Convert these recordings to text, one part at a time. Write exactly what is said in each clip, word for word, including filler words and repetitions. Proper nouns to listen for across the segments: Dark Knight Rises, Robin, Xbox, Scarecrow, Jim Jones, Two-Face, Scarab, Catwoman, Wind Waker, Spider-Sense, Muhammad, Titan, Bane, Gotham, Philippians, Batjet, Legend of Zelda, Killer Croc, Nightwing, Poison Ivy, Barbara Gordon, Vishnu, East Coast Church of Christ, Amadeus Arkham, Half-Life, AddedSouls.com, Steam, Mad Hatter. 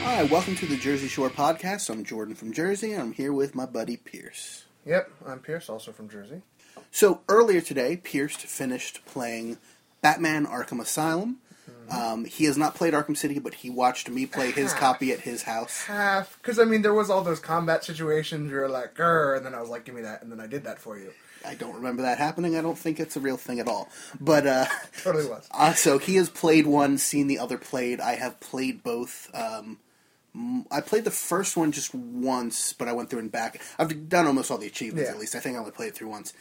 Hi, welcome to the Jersey Shore Podcast. I'm Jordan from Jersey, and I'm here with my buddy Pierce. Yep, I'm Pierce, also from Jersey. So, earlier today, Pierce finished playing Batman Arkham Asylum. Mm-hmm. Um, he has not played Arkham City, but he watched me play his half, copy at his house. Half, because, I mean, there was all those combat situations where you were like, grr, and then I was like, give me that, and then I did that for you. I don't remember that happening. I don't think it's a real thing at all. But, uh... totally was. Uh, so, he has played one, seen the other played. I have played both, um... I played the first one just once, but I went through and back. I've done almost all the achievements, yeah. At least. I think I only played it through once.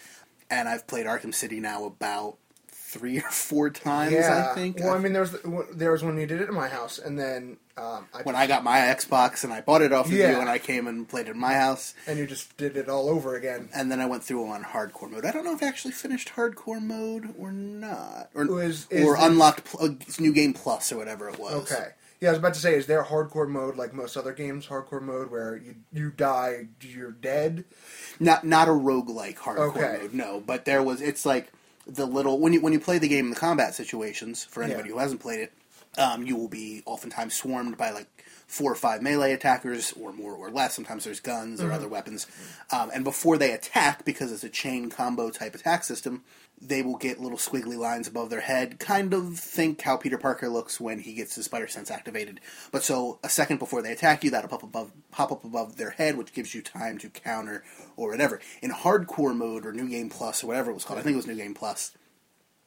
And I've played Arkham City now about three or four times, yeah. I think. Well, I've... I mean, there was, the, there was when you did it in my house, and then... Um, I when just... I got my Xbox, and I bought it off of yeah. you, and I came and played it in my house. And you just did it all over again. And then I went through on hardcore mode. I don't know if I actually finished hardcore mode or not. Or, is, is or this... unlocked pl- New Game Plus or whatever it was. Okay. Yeah, I was about to say, is there hardcore mode like most other games, hardcore mode where you you die, you're dead? Not not a roguelike hardcore okay. mode, no. But there was, it's like the little, when you when you play the game in the combat situations, for anybody yeah. who hasn't played it, um, you will be oftentimes swarmed by like four or five melee attackers, or more or less. Sometimes there's guns mm-hmm. or other weapons. Um, and before they attack, because it's a chain combo type attack system, they will get little squiggly lines above their head, kind of think how Peter Parker looks when he gets his Spider-Sense activated. But so, a second before they attack you, that'll pop, above, pop up above their head, which gives you time to counter or whatever. In hardcore mode, or New Game Plus, or whatever it was called, I think it was New Game Plus,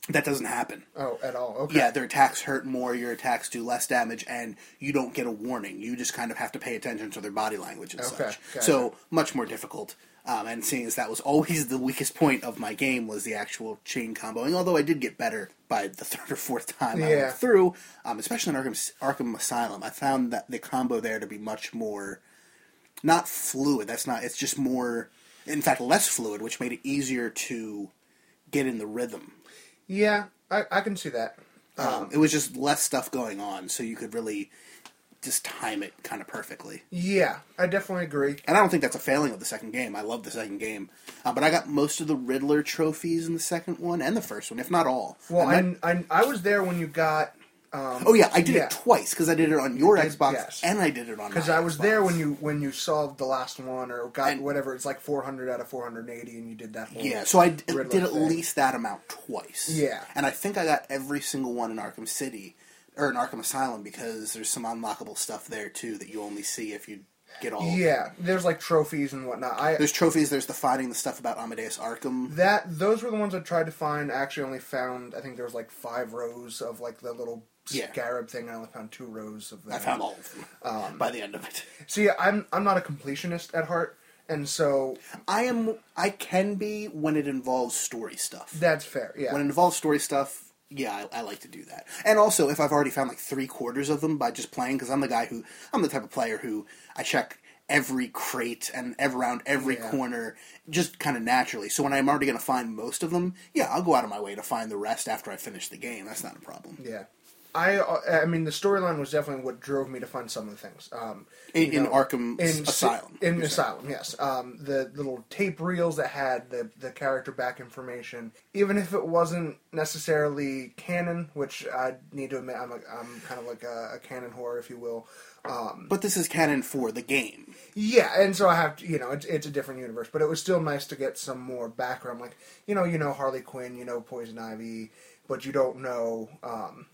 that doesn't happen. Oh, at all, okay. Yeah, their attacks hurt more, your attacks do less damage, and you don't get a warning. You just kind of have to pay attention to their body language and okay, such. Gotcha. So, much more difficult. Um, and seeing as that was always the weakest point of my game was the actual chain comboing, although I did get better by the third or fourth time yeah. I went through, um, especially in Arkham, Arkham Asylum, I found that the combo there to be much more, not fluid, that's not, it's just more, in fact, less fluid, which made it easier to get in the rhythm. Yeah, I, I can see that. Um, um, it was just less stuff going on, so you could really... just time it kind of perfectly. Yeah, I definitely agree. And I don't think that's a failing of the second game. I love the second game. Uh, but I got most of the Riddler trophies in the second one and the first one, if not all. Well, I I, I was there when you got... Um, oh, yeah, I did yeah. it twice, because I did it on your you did, Xbox, yes. and I did it on my Xbox. Because I was there when you when you solved the last one, or got and, whatever, it's like four hundred out of four hundred eighty, and you did that whole Yeah, so I d- did thing. At least that amount twice. Yeah. And I think I got every single one in Arkham City... or in Arkham Asylum, because there's some unlockable stuff there, too, that you only see if you get all Yeah, of them. There's, like, trophies and whatnot. I, there's trophies, there's the finding the stuff about Amadeus Arkham. That Those were the ones I tried to find. I actually only found, I think there was, like, five rows of, like, the little yeah. Scarab thing. I only found two rows of them. I found all of them um, by the end of it. See, I'm I'm not a completionist at heart, and so... I am. I can be when it involves story stuff. That's fair, yeah. When it involves story stuff... Yeah, I, I like to do that. And also, if I've already found like three quarters of them by just playing, because I'm the guy who, I'm the type of player who, I check every crate and around every yeah. corner, just kind of naturally. So when I'm already going to find most of them, yeah, I'll go out of my way to find the rest after I finish the game. That's not a problem. Yeah. I I mean, the storyline was definitely what drove me to find some of the things. Um, in, you know, in Arkham in, Asylum. In Asylum, saying. yes. Um, the little tape reels that had the, the character back information, even if it wasn't necessarily canon, which I need to admit I'm, a, I'm kind of like a, a canon whore, if you will. Um, but this is canon for the game. Yeah, and so I have to, you know, it's, it's a different universe, but it was still nice to get some more background. Like, you know, you know Harley Quinn, you know Poison Ivy, but you don't know... Um,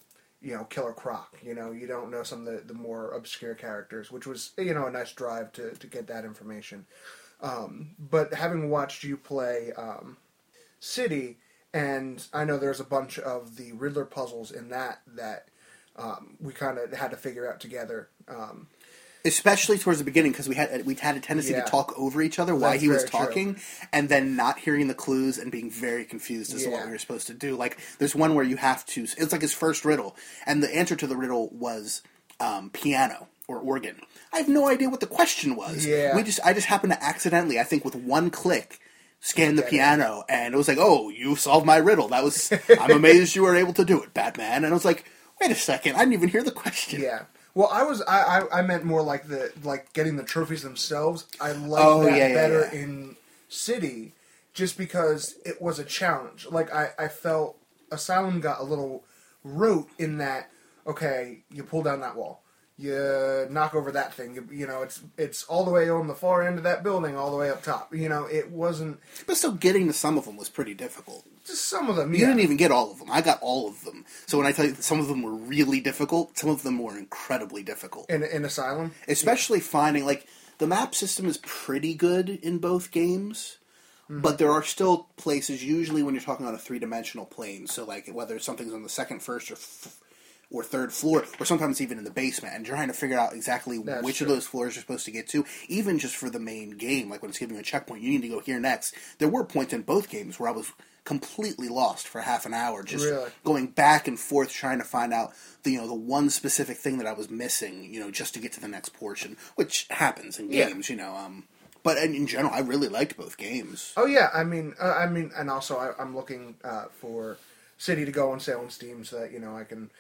you know, Killer Croc, you know, you don't know some of the, the more obscure characters, which was, you know, a nice drive to, to get that information. Um, but having watched you play um, City, and I know there's a bunch of the Riddler puzzles in that that um, we kind of had to figure out together. Um, especially towards the beginning, because we had we had a tendency yeah. to talk over each other while That's he was talking, true. and then not hearing the clues and being very confused as yeah. to what we were supposed to do. Like, there's one where you have to... It's like his first riddle, and the answer to the riddle was um, piano or organ. I have no idea what the question was. Yeah. We just I just happened to accidentally, I think with one click, scan the yeah, piano, yeah. and it was like, oh, you solved my riddle. That was... I'm amazed you were able to do it, Batman. And I was like, wait a second, I didn't even hear the question. Yeah. Well, I was I, I, I meant more like the like getting the trophies themselves. I like oh, that yeah, yeah, better yeah. in City, just because it was a challenge. Like I, I felt Asylum got a little rote in that. Okay, you pull down that wall, you knock over that thing. You, you know, it's it's all the way on the far end of that building, all the way up top. You know, it wasn't. But still, getting to some of them was pretty difficult. Just some of them. You yeah. didn't even get all of them. I got all of them. So when I tell you that some of them were really difficult, some of them were incredibly difficult. In, in Asylum? Especially yeah. finding, like, the map system is pretty good in both games, mm-hmm. but there are still places, usually when you're talking on a three-dimensional plane, so, like, whether something's on the second, first, or f- or third floor, or sometimes even in the basement, and trying to figure out exactly That's which true. of those floors you're supposed to get to, even just for the main game, like when it's giving you a checkpoint, you need to go here next. There were points in both games where I was completely lost for half an hour, just really? going back and forth trying to find out the you know the one specific thing that I was missing, you know, just to get to the next portion, which happens in games, yeah. you know. Um, but in, in general, I really liked both games. Oh yeah, I mean, uh, I mean, and also I, I'm looking uh, for City to go on sale on Steam so that you know I can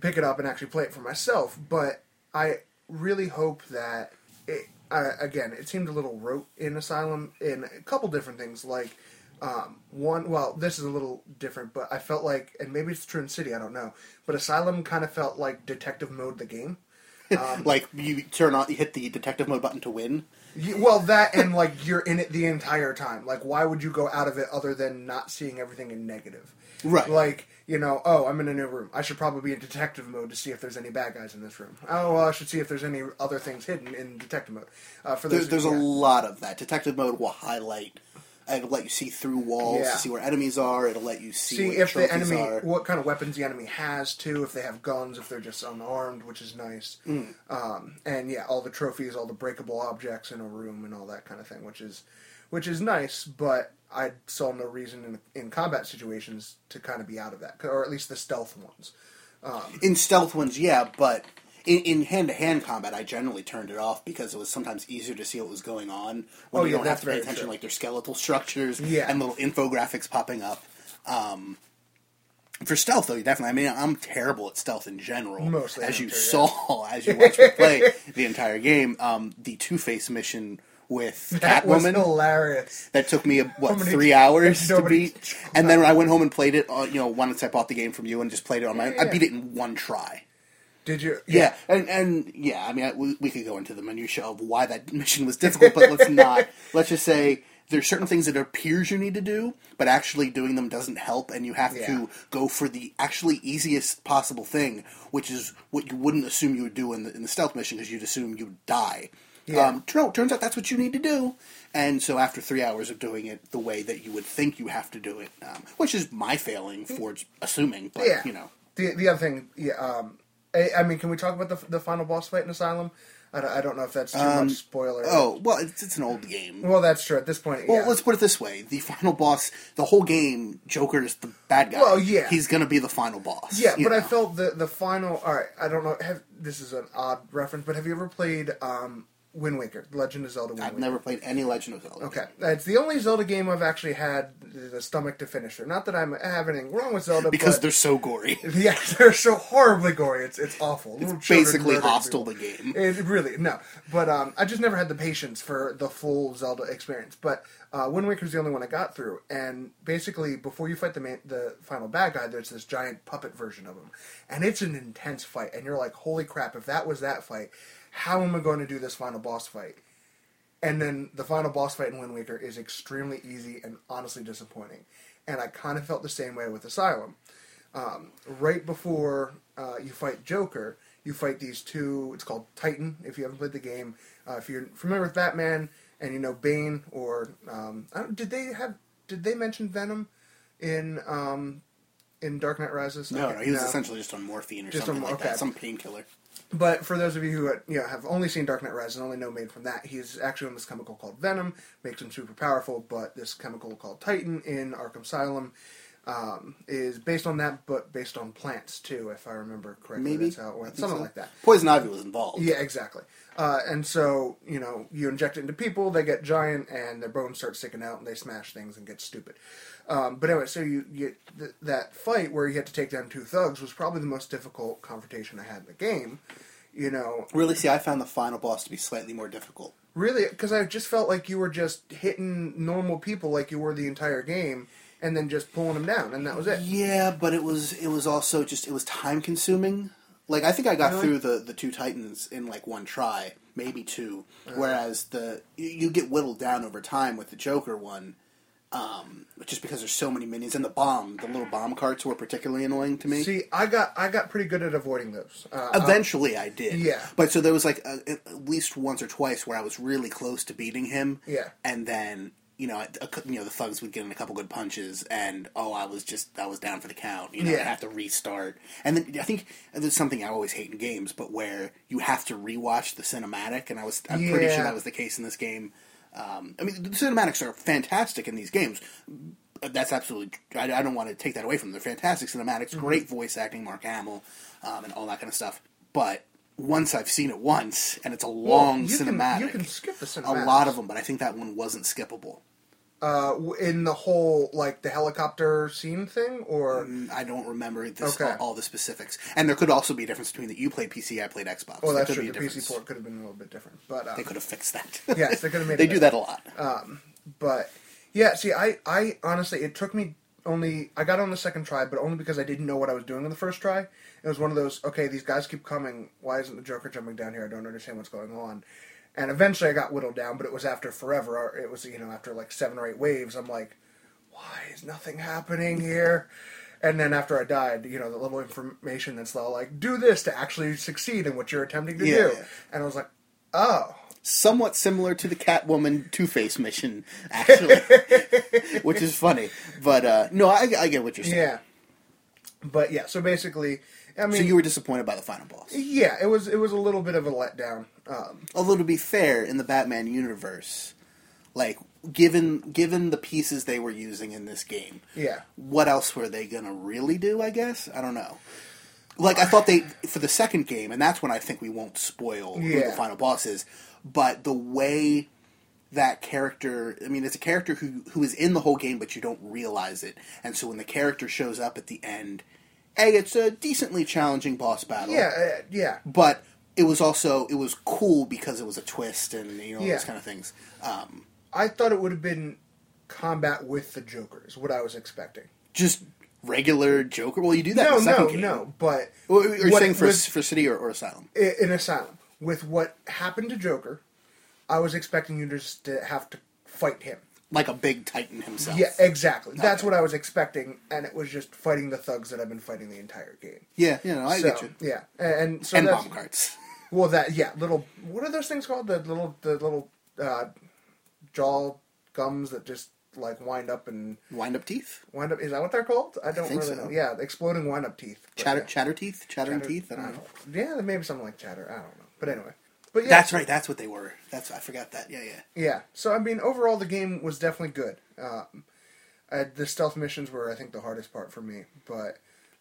pick it up and actually play it for myself. But I really hope that it, uh, again, it seemed a little rote in Asylum in a couple different things, like. Um, one, well, this is a little different, but I felt like, and maybe it's true in City, I don't know, but Asylum kind of felt like detective mode the game. Um, like, you turn on, you hit the detective mode button to win? You, well, that, and like, you're in it the entire time. Like, why would you go out of it other than not seeing everything in negative? Right. Like, you know, oh, I'm in a new room. I should probably be in detective mode to see if there's any bad guys in this room. Oh, well, I should see if there's any other things hidden in detective mode. Uh, for those There's, who, there's yeah. a lot of that. Detective mode will highlight... It'll let you see through walls yeah. to see where enemies are. It'll let you see, see where if the trophies the enemy, are. What kind of weapons the enemy has, too. If they have guns, if they're just unarmed, which is nice. Mm. Um, and yeah, all the trophies, all the breakable objects in a room, and all that kind of thing, which is, which is nice. But I saw no reason in, in combat situations to kind of be out of that, or at least the stealth ones. Um, in stealth ones, yeah, but. In, in hand-to-hand combat, I generally turned it off because it was sometimes easier to see what was going on when oh, you yeah, don't have to pay attention, true. like their skeletal structures yeah. and little infographics popping up. Um, for stealth, though, you definitely... I mean, I'm terrible at stealth in general. Mostly. As you too, saw, yeah. as you watched me play the entire game, um, the Two-Face mission... with Catwoman. That was hilarious. That took me, what, three hours to beat? And then when I went home and played it, uh, you know, once I bought the game from you and just played it on my own, I beat it in one try. Did you? Yeah. yeah, and and yeah, I mean, I, we, we could go into the minutia of why that mission was difficult, but let's not. Let's just say there's certain things that it appears you need to do, but actually doing them doesn't help, and you have yeah. to go for the actually easiest possible thing, which is what you wouldn't assume you would do in the, in the stealth mission, because you'd assume you'd die. Yeah. Um, no, it turns out that's what you need to do. And so after three hours of doing it the way that you would think you have to do it, um, which is my failing for assuming, but, yeah. you know. The, the other thing, yeah, um... I mean, can we talk about the the final boss fight in Asylum? I don't know if that's too um, much spoiler. Oh, well, it's, it's an old game. Well, that's true. At this point, Well, yeah. let's put it this way. The final boss, the whole game, Joker is the bad guy. Well, yeah. He's going to be the final boss. Yeah, but know? I felt the, the final... All right, I don't know. Have, this is an odd reference, but have you ever played um, Wind Waker? Legend of Zelda Wind I've Waker? I've never played any Legend of Zelda. Okay. It's the only Zelda game I've actually had the stomach to finish. Not that I'm having anything wrong with Zelda, because but they're so gory. Yeah, they're so horribly gory. It's it's awful. It's basically hostile, people. the game. It really, no. But um, I just never had the patience for the full Zelda experience. But uh, Wind Waker's the only one I got through. And basically, before you fight the man, the final bad guy, there's this giant puppet version of him. And it's an intense fight. And you're like, holy crap, if that was that fight, how am I going to do this final boss fight? And then the final boss fight in Wind Waker is extremely easy and honestly disappointing. And I kind of felt the same way with Asylum. Um, right before uh, you fight Joker, you fight these two, it's called Titan, if you haven't played the game. Uh, if you're familiar with Batman and you know Bane, or, um, I don't, did they have, did they mention Venom in um, in Dark Knight Rises? No, okay, no, he was no. essentially just on morphine or just something on, like okay. that, some painkiller. But for those of you who you know, have only seen Dark Knight Rises and only know Bane from that, he's actually on this chemical called Venom, makes him super powerful, but this chemical called Titan in Arkham Asylum um, is based on that, but based on plants, too, if I remember correctly. Maybe. That's how it went. Something so. like that. Poison Ivy was involved. Yeah, exactly. Uh, and so, you know, you inject it into people, they get giant, and their bones start sticking out, and they smash things and get stupid. Um, but anyway, so you, you th- that fight where you had to take down two thugs was probably the most difficult confrontation I had in the game, you know. Really? See, I found the final boss to be slightly more difficult. Really? Because I just felt like you were just hitting normal people like you were the entire game, and then just pulling them down, and that was it. Yeah, but it was it was also just, it was time-consuming. Like, I think I got really? through the, the two Titans in, like, one try, maybe two, uh-huh. whereas the you, you get whittled down over time with the Joker one. Um, just because there's so many minions, and the bomb, the little bomb carts were particularly annoying to me. See, I got I got pretty good at avoiding those. Uh, Eventually, um, I did. Yeah. But so there was like a, at least once or twice where I was really close to beating him. Yeah. And then you know, a, you know, the thugs would get in a couple good punches, and oh, I was just I was down for the count. You know, yeah. I have to restart. And then I think there's something I always hate in games, but where you have to rewatch the cinematic, and I was I'm yeah. pretty sure that was the case in this game. Um, I mean, the cinematics are fantastic in these games. That's absolutely... I, I don't want to take that away from them. They're fantastic cinematics, mm-hmm. great voice acting, Mark Hamill, um, and all that kind of stuff. But once I've seen it once, and it's a long well, you cinematic... Can, you can skip the cinematics. A lot of them, but I think that one wasn't skippable. Uh, in the whole, like, the helicopter scene thing, or... Mm, I don't remember this, okay. all, all the specifics. And there could also be a difference between that you played P C, I played Xbox. Oh, that's true. The P C port could have been a little bit different, but... Um, they could have fixed that. Yes, they could have made it They do that a lot. Um, but, yeah, see, I, I honestly, it took me only... I got on the second try, but only because I didn't know what I was doing on the first try. It was one of those, okay, these guys keep coming, why isn't the Joker jumping down here? I don't understand what's going on. And eventually I got whittled down, but it was after forever. It was, you know, after like seven or eight waves. I'm like, why is nothing happening here? And then after I died, you know, the little information that's all like, do this to actually succeed in what you're attempting to yeah, do. Yeah. And I was like, oh. Somewhat similar to the Catwoman Two-Face mission, actually. Which is funny. But, uh, no, I, I get what you're saying. Yeah. But, yeah, so basically... I mean, so you were disappointed by the final boss? Yeah, it was it was a little bit of a letdown. Um, Although to be fair, in the Batman universe, like given given the pieces they were using in this game, yeah, what else were they gonna really do? I guess I don't know. Like I thought they for the second game, and that's when I think we won't spoil yeah. who the final boss is. But the way that character, I mean, it's a character who who is in the whole game, but you don't realize it. And so when the character shows up at the end. Hey, it's a decently challenging boss battle. Yeah, uh, yeah. But it was also, it was cool because it was a twist and, you know, yeah. those kind of things. Um, I thought it would have been combat with the Joker is what I was expecting. Just regular Joker? Well, you do that no, in the second No, no, no, but... Well, are you saying for, with, for City or, or Asylum? In Asylum. With what happened to Joker, I was expecting you just to have to fight him. Like a big Titan himself. Yeah, exactly. Not That's right. what I was expecting, and it was just fighting the thugs that I've been fighting the entire game. Yeah, you know, I so, get you. Yeah, and, and so and bomb carts. Well, that yeah, little what are those things called? The little the little uh, jaw gums that just like wind up and wind up teeth. Wind up is that what they're called? I don't I think really so. know. Yeah, exploding wind up teeth. Chatter yeah. chatter teeth, chattering chatter, teeth. I don't, I don't know. know. Yeah, maybe something like chatter. I don't know. But anyway. But yeah, that's right. That's what they were. That's I forgot that. Yeah, yeah. Yeah. So I mean, overall, the game was definitely good. Um, I, the stealth missions were, I think, the hardest part for me. But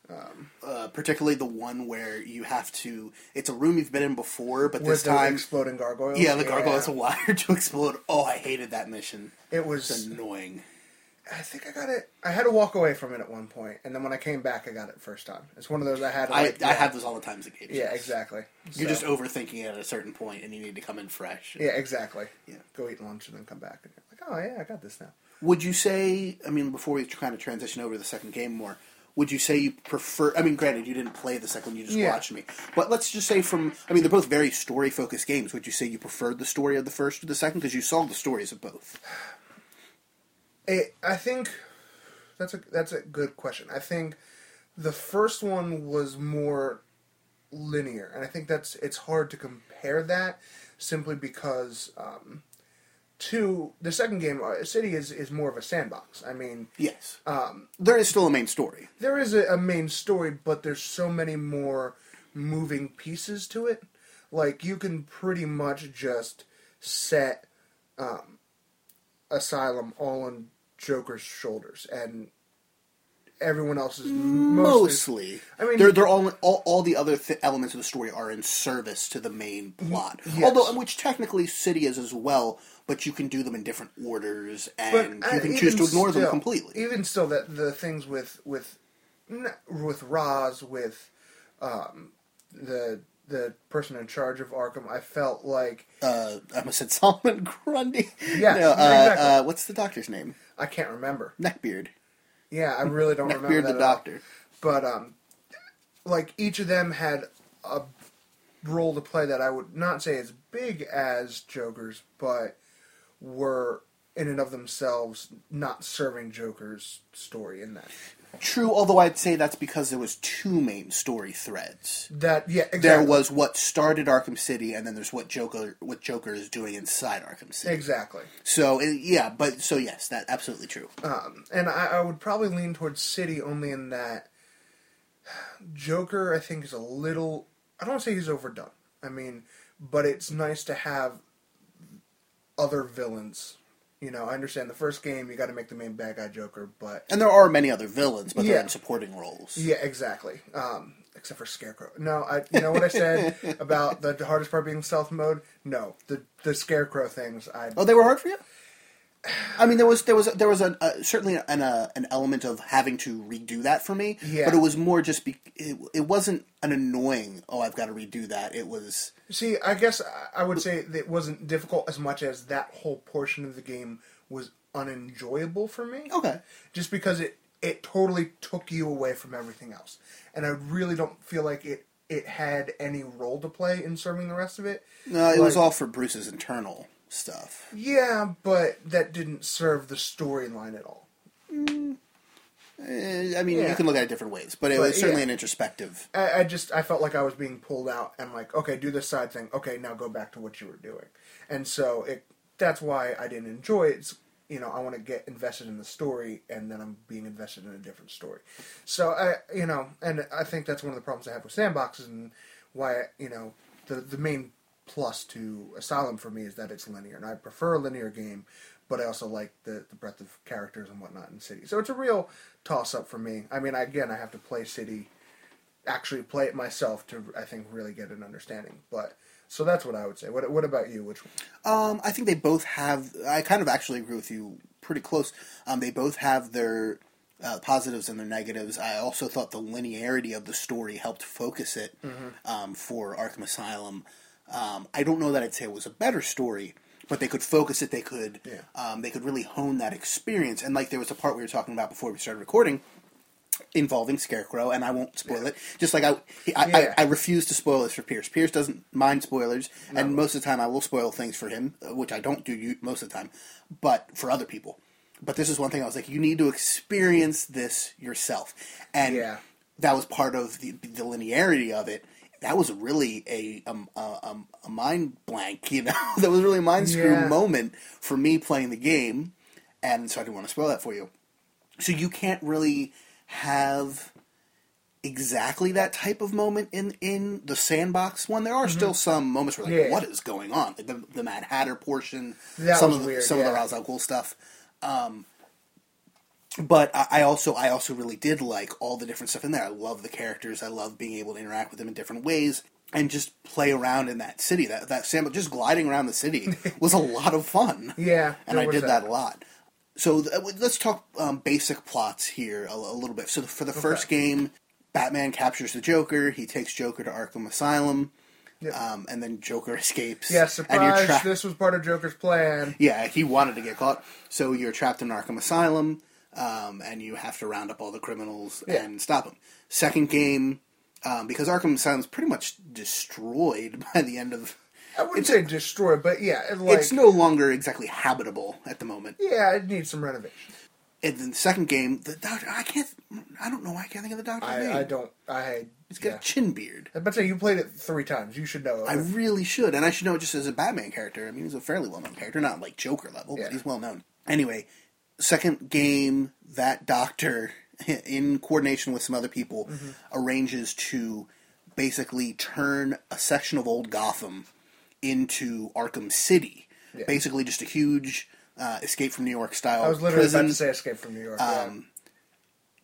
um, uh, particularly the one where you have to—it's a room you've been in before, but this time exploding gargoyles. Yeah, the gargoyles yeah. are wired to explode. Oh, I hated that mission. It was it's annoying. I think I got it. I had to walk away from it at one point, and then when I came back, I got it first time. It's one of those I had. To like, I, yeah. I have those all the time as a game. Yeah, exactly. You're so. just overthinking it at a certain point, and you need to come in fresh. Yeah, exactly. Yeah, go eat lunch and then come back, and you're like, oh yeah, I got this now. Would you say? I mean, before we kind of transition over to the second game more, would you say you prefer? I mean, granted, you didn't play the second; you just yeah. watched me. But let's just say, from I mean, they're both very story-focused games. Would you say you preferred the story of the first or the second because you saw the stories of both? It, I think that's a that's a good question. I think the first one was more linear, and I think that's it's hard to compare that simply because um, Two, the second game, City, is, is more of a sandbox. I mean... Yes. Um, there is still a main story. There is a, a main story, but there's so many more moving pieces to it. Like, you can pretty much just set um, Asylum all on Joker's shoulders, and everyone else is mostly... mostly. I mean... They're, they're all, all, all the other th- elements of the story are in service to the main plot. Yes. Although, which technically City is as well... But you can do them in different orders, and but, uh, you can choose to ignore still, them completely. Even still, that the things with with with Roz, with um, the the person in charge of Arkham, I felt like uh, I almost said Solomon Grundy. Yeah, no, uh, exactly. uh, what's the doctor's name? I can't remember. Neckbeard. Yeah, I really don't remember. Neckbeard, the doctor. But um, like each of them had a role to play that I would not say as big as Joker's, but were, in and of themselves, not serving Joker's story in that. True, although I'd say that's because there was two main story threads. That, yeah, exactly. There was what started Arkham City, and then there's what Joker what Joker is doing inside Arkham City. Exactly. So, yeah, but, so yes, that's absolutely true. Um, and I, I would probably lean towards City only in that Joker, I think, is a little... I don't want to say he's overdone. I mean, but it's nice to have... other villains. You know, I understand the first game, you got to make the main bad guy Joker, but... And there are many other villains, but yeah. They're in supporting roles. Yeah, exactly. Um, except for Scarecrow. No, I. You know what I said about the hardest part being stealth mode? No. The the Scarecrow things, I... Oh, they were hard for you? I mean, there was there was there was a, a, certainly an a, an element of having to redo that for me, yeah. But it was more just be, it, it wasn't an annoying. Oh, I've got to redo that. It was. See, I guess I would say that it wasn't difficult as much as that whole portion of the game was unenjoyable for me. Okay, just because it it totally took you away from everything else, and I really don't feel like it. It had any role to play in serving the rest of it. No, it like, was all for Bruce's internal stuff. Yeah, but that didn't serve the storyline at all. Mm. I mean, yeah. You can look at it different ways, but it but, was certainly yeah. an introspective. I, I just, I felt like I was being pulled out and like, okay, do this side thing. Okay, now go back to what you were doing. And so it, that's why I didn't enjoy it. It's, you know, I want to get invested in the story, and then I'm being invested in a different story. So I, you know, and I think that's one of the problems I have with sandboxes and why, you know, the, the main plus to Asylum for me is that it's linear, and I prefer a linear game, but I also like the, the breadth of characters and whatnot in City. So it's a real toss-up for me. I mean, I, again, I have to play City, actually play it myself to, I think, really get an understanding. But so that's what I would say. What What about you? Which one? Um, I think they both have... I kind of actually agree with you pretty close. Um, they both have their uh, positives and their negatives. I also thought the linearity of the story helped focus it mm-hmm. um, for Arkham Asylum. Um, I don't know that I'd say it was a better story, but they could focus it. They could, yeah. um, they could really hone that experience. And like there was a part we were talking about before we started recording involving Scarecrow, and I won't spoil yeah. it. Just like I, I, yeah. I, I refuse to spoil this for Pierce. Pierce doesn't mind spoilers, no. And most of the time I will spoil things for him, which I don't do most of the time, but for other people. But this is one thing I was like, you need to experience this yourself, and yeah. that was part of the, the linearity of it. That was really a, um, uh, a mind blank, you know? That was really a mind screw yeah. moment for me playing the game, and so I didn't want to spoil that for you. So you can't really have exactly that type of moment in, in the sandbox one. There are mm-hmm. still some moments where, like, yeah, what yeah. is going on? Like the, the Mad Hatter portion, that some, of the, weird, some yeah. of the Ra's al Ghul stuff. Um, But I also I also really did like all the different stuff in there. I love the characters. I love being able to interact with them in different ways and just play around in that city. That that sandbox, just gliding around the city was a lot of fun. Yeah, and I did that a lot. So th- let's talk um, basic plots here a, a little bit. So for the first okay. game, Batman captures the Joker. He takes Joker to Arkham Asylum. Yep. Um, and then Joker escapes. Yeah, surprise, and you're tra- this was part of Joker's plan. Yeah, he wanted to get caught. So you're trapped in Arkham Asylum. Um, and you have to round up all the criminals yeah. and stop them. Second game, um, because Arkham Asylum's pretty much destroyed by the end of... I wouldn't say destroyed, but yeah. It, like, it's no longer exactly habitable at the moment. Yeah, it needs some renovation. And then the second game, the doctor, I can't, I don't know why I can't think of the doctor's I, name. I don't, I... He's got yeah. a chin beard. I bet you played it three times. You should know it. I really should, and I should know it just as a Batman character. I mean, he's a fairly well-known character, not like Joker level, yeah. but he's well-known. Anyway, second game, that doctor, in coordination with some other people, mm-hmm. arranges to basically turn a section of old Gotham into Arkham City. Yeah. Basically just a huge... Uh, Escape from New York style. I was literally prison. about to say Escape from New York. Um,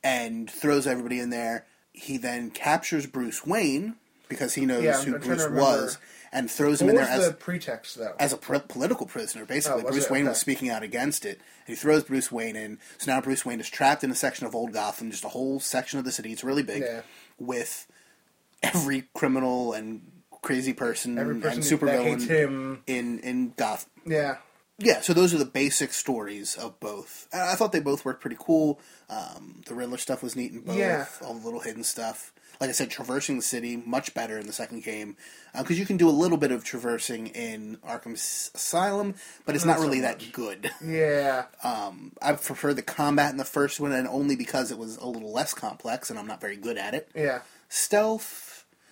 yeah. And throws everybody in there. He then captures Bruce Wayne because he knows yeah, who Bruce was, and throws what him in there as the pretext though, as a pr- political prisoner. Basically, oh, Bruce it? Wayne okay. was speaking out against it. And he throws Bruce Wayne in, so now Bruce Wayne is trapped in a section of old Gotham, just a whole section of the city. It's really big, yeah. with every criminal and crazy person, every person and supervillain in in Gotham. Yeah. Yeah, so those are the basic stories of both. I thought they both worked pretty cool. Um, the Riddler stuff was neat in both. Yeah. All the little hidden stuff. Like I said, traversing the city, much better in the second game. Because uh, you can do a little bit of traversing in Arkham Asylum, but it's not, not really so that good. Yeah. Um, I prefer the combat in the first one, and only because it was a little less complex, and I'm not very good at it. Yeah. Stealth...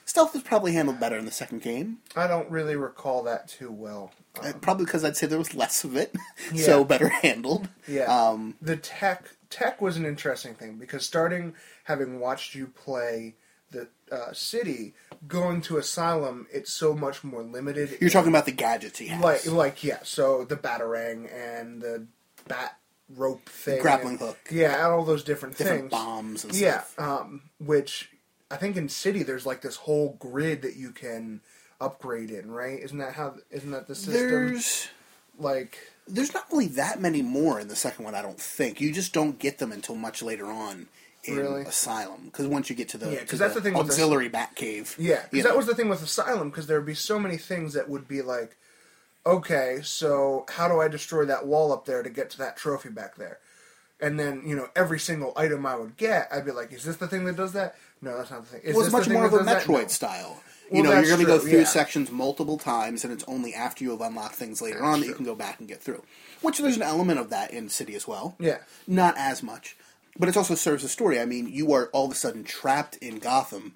Stealth was probably handled better in the second game. I don't really recall that too well. Um, uh, probably because I'd say there was less of it, yeah. so better handled. Yeah. Um, the tech tech was an interesting thing, because starting, having watched you play the uh, city, going to Asylum, it's so much more limited. You're talking about the gadgets he has. Like, like yeah, so the Batarang and the bat rope thing. The grappling and, hook. Yeah, and all those different, different things. Different bombs and stuff. Yeah, um, which... I think in City there's like this whole grid that you can upgrade in, right? Isn't that how? Isn't that the system? There's like there's not really that many more in the second one. I don't think you just don't get them until much later on in really? Asylum, because once you get to the yeah, because that's the thing auxiliary with Batcave. Yeah, because that know. was the thing with Asylum, because there would be so many things that would be like, okay, so how do I destroy that wall up there to get to that trophy back there? And then, you know, every single item I would get, I'd be like, is this the thing that does that? No, that's not the thing. Is well, it's much more of a Metroid no. style. Well, you know, you're going to go through yeah. sections multiple times, and it's only after you have unlocked things later that's on true. that you can go back and get through. Which, there's an element of that in City as well. Yeah. Not as much. But it also serves a story. I mean, you are all of a sudden trapped in Gotham.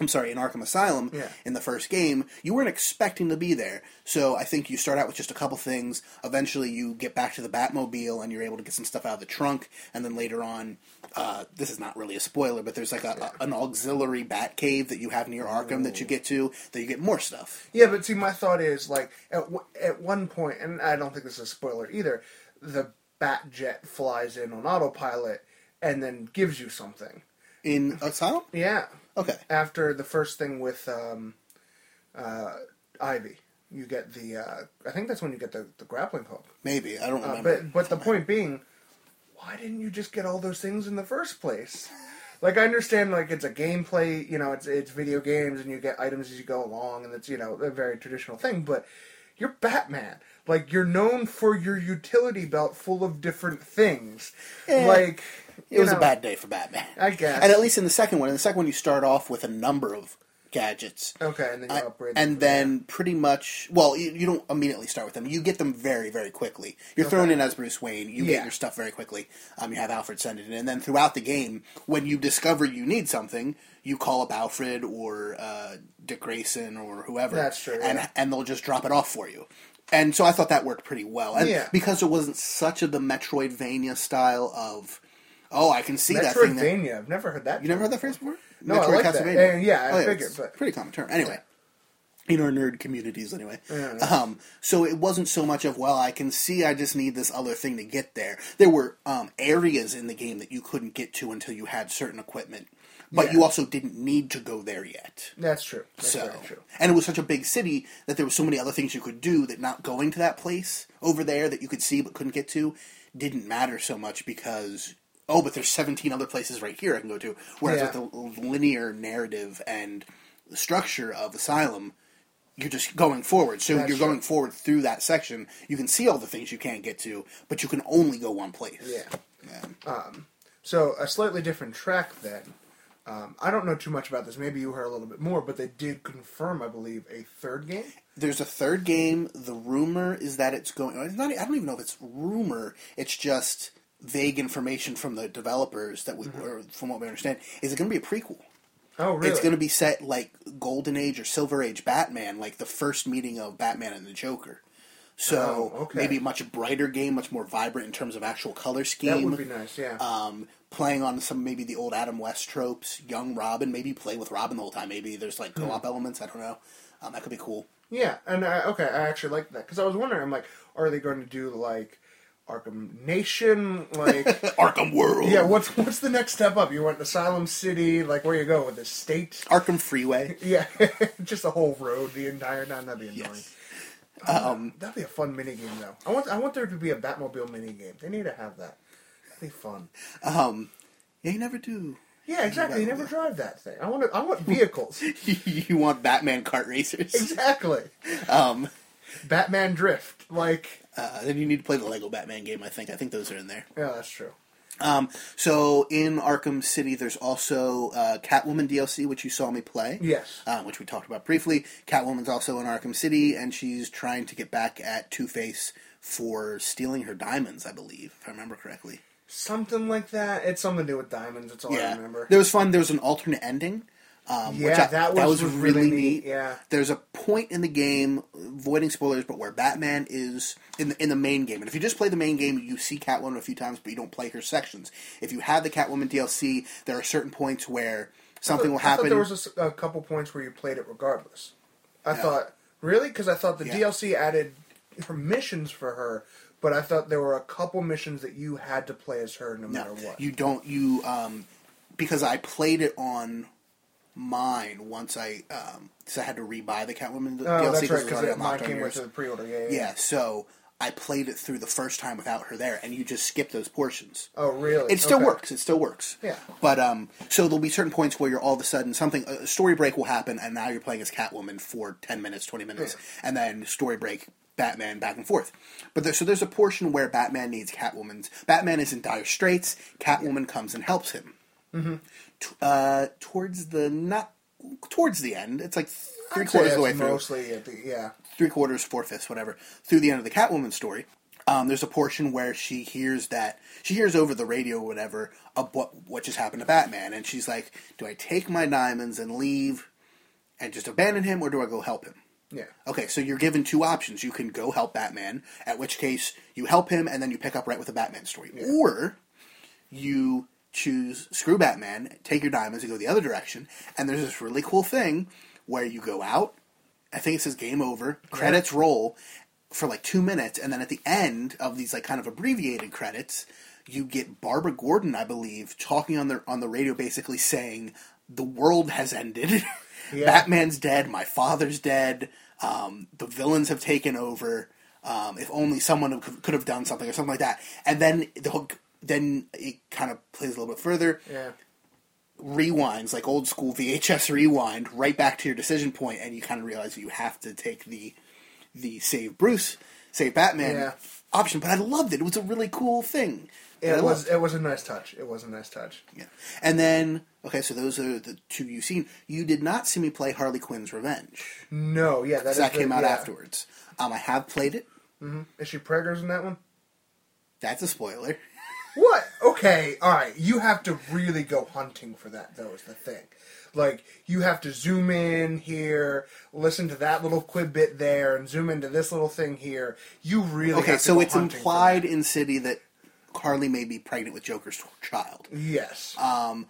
I'm sorry, in Arkham Asylum, yeah. in the first game, you weren't expecting to be there. So I think you start out with just a couple things. Eventually you get back to the Batmobile and you're able to get some stuff out of the trunk. And then later on, uh, this is not really a spoiler, but there's like a, yeah. a, an auxiliary Batcave that you have near Arkham Ooh. that you get to, that you get more stuff. Yeah, but see, my thought is, like, at, w- at one point, and I don't think this is a spoiler either, the Batjet flies in on autopilot and then gives you something. In Asylum? Yeah. Okay. After the first thing with um, uh, Ivy, you get the. Uh, I think that's when you get the, the grappling hook. Maybe I don't remember. Uh, but but the point being, why didn't you just get all those things in the first place? Like, I understand, like, it's a gameplay. You know, it's it's video games, and you get items as you go along, and it's, you know, a very traditional thing. But you're Batman. Like, you're known for your utility belt full of different things. Yeah. Like. It you was know, a bad day for Batman. I guess. And at least in the second one. In the second one, you start off with a number of gadgets. Okay, and then you upgrade uh, them. And then that. pretty much... Well, you, you don't immediately start with them. You get them very, very quickly. You're okay. thrown in as Bruce Wayne. You yeah. get your stuff very quickly. Um, you have Alfred send it in. And then throughout the game, when you discover you need something, you call up Alfred or uh, Dick Grayson or whoever. That's true. And, yeah. and they'll just drop it off for you. And so I thought that worked pretty well. And yeah. because it wasn't such of the Metroidvania style of... Oh, I can see that thing. Metroidvania. I've never heard that. You never heard that phrase before? No, I like that. And yeah, I oh, yeah, figured. But... pretty common term. Anyway, yeah. in our nerd communities, anyway. Yeah, yeah. Um, so it wasn't so much of, well, I can see I just need this other thing to get there. There were um, areas in the game that you couldn't get to until you had certain equipment. But yeah. you also didn't need to go there yet. That's true. That's so, very true. And it was such a big city that there were so many other things you could do that not going to that place over there that you could see but couldn't get to didn't matter so much because... oh, but there's seventeen other places right here I can go to. Whereas yeah. with the linear narrative and structure of Asylum, you're just going forward. So That's you're true. going forward through that section. You can see all the things you can't get to, but you can only go one place. Yeah. yeah. Um, so a slightly different track then. Um, I don't know too much about this. Maybe you heard a little bit more, but they did confirm, I believe, a third game? There's a third game. The rumor is that it's going... It's not, I don't even know if it's rumor. It's just... vague information from the developers that we, mm-hmm. or from what we understand, is it going to be a prequel? Oh, really? It's going to be set like Golden Age or Silver Age Batman, like the first meeting of Batman and the Joker. So oh, okay. maybe a much brighter game, much more vibrant in terms of actual color scheme. That would be nice, yeah. Um, playing on some maybe the old Adam West tropes, young Robin, maybe play with Robin the whole time. Maybe there's like co-op mm-hmm. elements, I don't know. Um, that could be cool. Yeah, and I, okay, I actually like that. Because I was wondering, I'm like, are they going to do like Arkham Nation, like Arkham World. Yeah, what's what's the next step up? You want Asylum City, like where you go with the state? Arkham Freeway. Yeah, just the whole road, the entire time. That'd be annoying. Yes. Um, um, that'd be a fun minigame, though. I want I want there to be a Batmobile minigame. They need to have that. That'd be fun. Um, yeah, you never do. Yeah, exactly. You never drive that thing. I want to, I want vehicles. You want Batman kart racers? Exactly. Um, Batman Drift, like. Uh, then you need to play the Lego Batman game, I think. I think those are in there. Yeah, that's true. Um, so, in Arkham City, there's also uh, Catwoman D L C, which you saw me play. Yes. Uh, which we talked about briefly. Catwoman's also in Arkham City, and she's trying to get back at Two-Face for stealing her diamonds, I believe, if I remember correctly. Something like that. It's something to do with diamonds, that's all yeah. I remember. There was fun. There was an alternate ending. Um, yeah, which I, that, was that was really, really neat. neat. Yeah. There's a point in the game, avoiding spoilers, but where Batman is in the, in the main game. And if you just play the main game, you see Catwoman a few times, but you don't play her sections. If you have the Catwoman D L C, there are certain points where something thought, will happen. I thought there was a, a couple points where you played it regardless. I no. thought, really? Because I thought the yeah. D L C added her missions for her, but I thought there were a couple missions that you had to play as her no, no matter what. You don't, you, um, because I played it on mine once I um because I had to rebuy the Catwoman oh, D L C because right, it mine came with the pre-order yeah, yeah, yeah so I played it through the first time without her there and you just skip those portions. Oh really? It still okay. works it still works yeah but um so there'll be certain points where you're all of a sudden something a story break will happen and now you're playing as Catwoman for ten minutes twenty minutes yeah. and then story break Batman back and forth. But there, so there's a portion where Batman needs Catwoman's Batman is in dire straits. Catwoman comes and helps him. Mm-hmm. Uh, towards the not towards the end, it's like three quarters of the way through. Mostly, at the, yeah, three quarters, four fifths, whatever. Through the end of the Catwoman story, um, there's a portion where she hears that she hears over the radio, or whatever, of what what just happened to Batman, and she's like, "Do I take my diamonds and leave, and just abandon him, or do I go help him?" Yeah. Okay, so you're given two options. You can go help Batman, at which case you help him, and then you pick up right with the Batman story, yeah. or you. Choose screw Batman, take your diamonds, and go the other direction. And there's this really cool thing where you go out. I think it says game over. Credits yeah. roll for like two minutes, and then at the end of these like kind of abbreviated credits, you get Barbara Gordon, I believe, talking on the on the radio, basically saying the world has ended. Yeah. Batman's dead. My father's dead. Um, the villains have taken over. Um, if only someone could have done something or something like that. And then the whole. Then it kind of plays a little bit further. Yeah. Rewinds, like old school V H S rewind, right back to your decision point, and you kind of realize that you have to take the the save Bruce, save Batman yeah. option. But I loved it. It was a really cool thing. It was it was a nice touch. It was a nice touch. Yeah. And then, okay, so those are the two you've seen. You did not see me play Harley Quinn's Revenge. No, yeah. That, is that came the, out yeah. afterwards. Um, I have played it. Mm-hmm. Is she preggers in that one? That's a spoiler. What? Okay, alright. You have to really go hunting for that, though, is the thing. Like, you have to zoom in here, listen to that little quibbit there, and zoom into this little thing here. You really okay, have to so go it's implied in City that Harley may be pregnant with Joker's child. Yes. Um,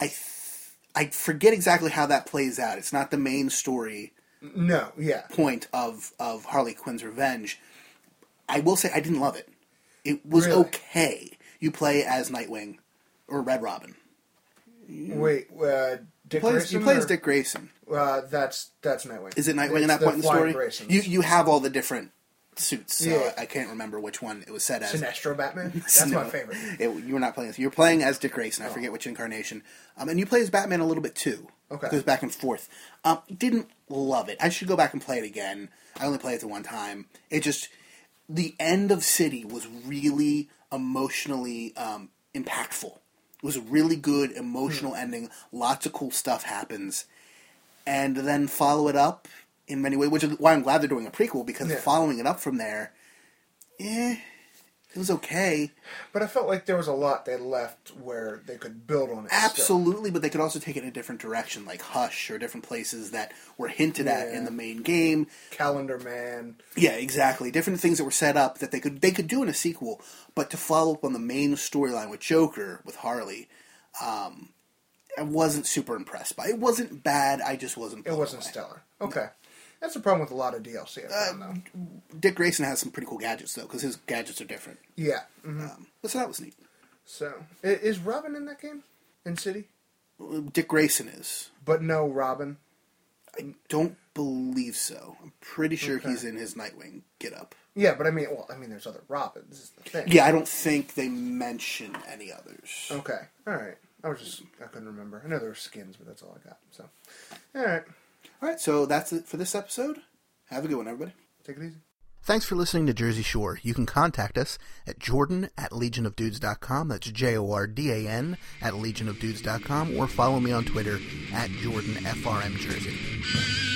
I, th- I forget exactly how that plays out. It's not the main story no, yeah. point of, of Harley Quinn's Revenge. I will say I didn't love it. It was really? okay. You play as Nightwing or Red Robin. Wait, uh, Dick plays, Grayson? You play as Dick Grayson. Uh, that's that's Nightwing. Is it Nightwing it's in that point in the story? Graysons. You you have all the different suits. So yeah. I can't remember which one it was said as. Sinestro Batman? That's no, my favorite. It, you were not playing as. You were playing as Dick Grayson. I oh. forget which incarnation. Um, and you play as Batman a little bit too. Okay. It goes back and forth. Um, didn't love it. I should go back and play it again. I only played it the one time. It just. The end of City was really emotionally um, impactful. It was a really good emotional mm. ending. Lots of cool stuff happens. And then follow it up in many ways, which is why I'm glad they're doing a prequel, because yeah. following it up from there, eh, It was okay. But I felt like there was a lot they left where they could build on it. Absolutely, still. But they could also take it in a different direction, like Hush or different places that were hinted yeah. at in the main game. Calendar Man. Yeah, exactly. Different things that were set up that they could they could do in a sequel, but to follow up on the main storyline with Joker, with Harley, um, I wasn't super impressed by it. It wasn't bad, I just wasn't blown It wasn't away. Stellar. Okay. No. That's the problem with a lot of D L C. I found, uh, Dick Grayson has some pretty cool gadgets, though, because his gadgets are different. Yeah. Mm-hmm. Um, so that was neat. So, is Robin in that game? In City? Dick Grayson is. But no Robin? I don't believe so. I'm pretty sure okay. he's in his Nightwing get-up. Yeah, but I mean, well, I mean, there's other Robins. Is the thing. Yeah, I don't think they mention any others. Okay. All right. I was just, I couldn't remember. I know there were skins, but that's all I got. So, all right. All right, so that's it for this episode. Have a good one, everybody. Take it easy. Thanks for listening to Jersey Shore. You can contact us at jordan at legionofdudes.com. That's J O R D A N at legionofdudes dot com. Or follow me on Twitter at jordanfrmjersey.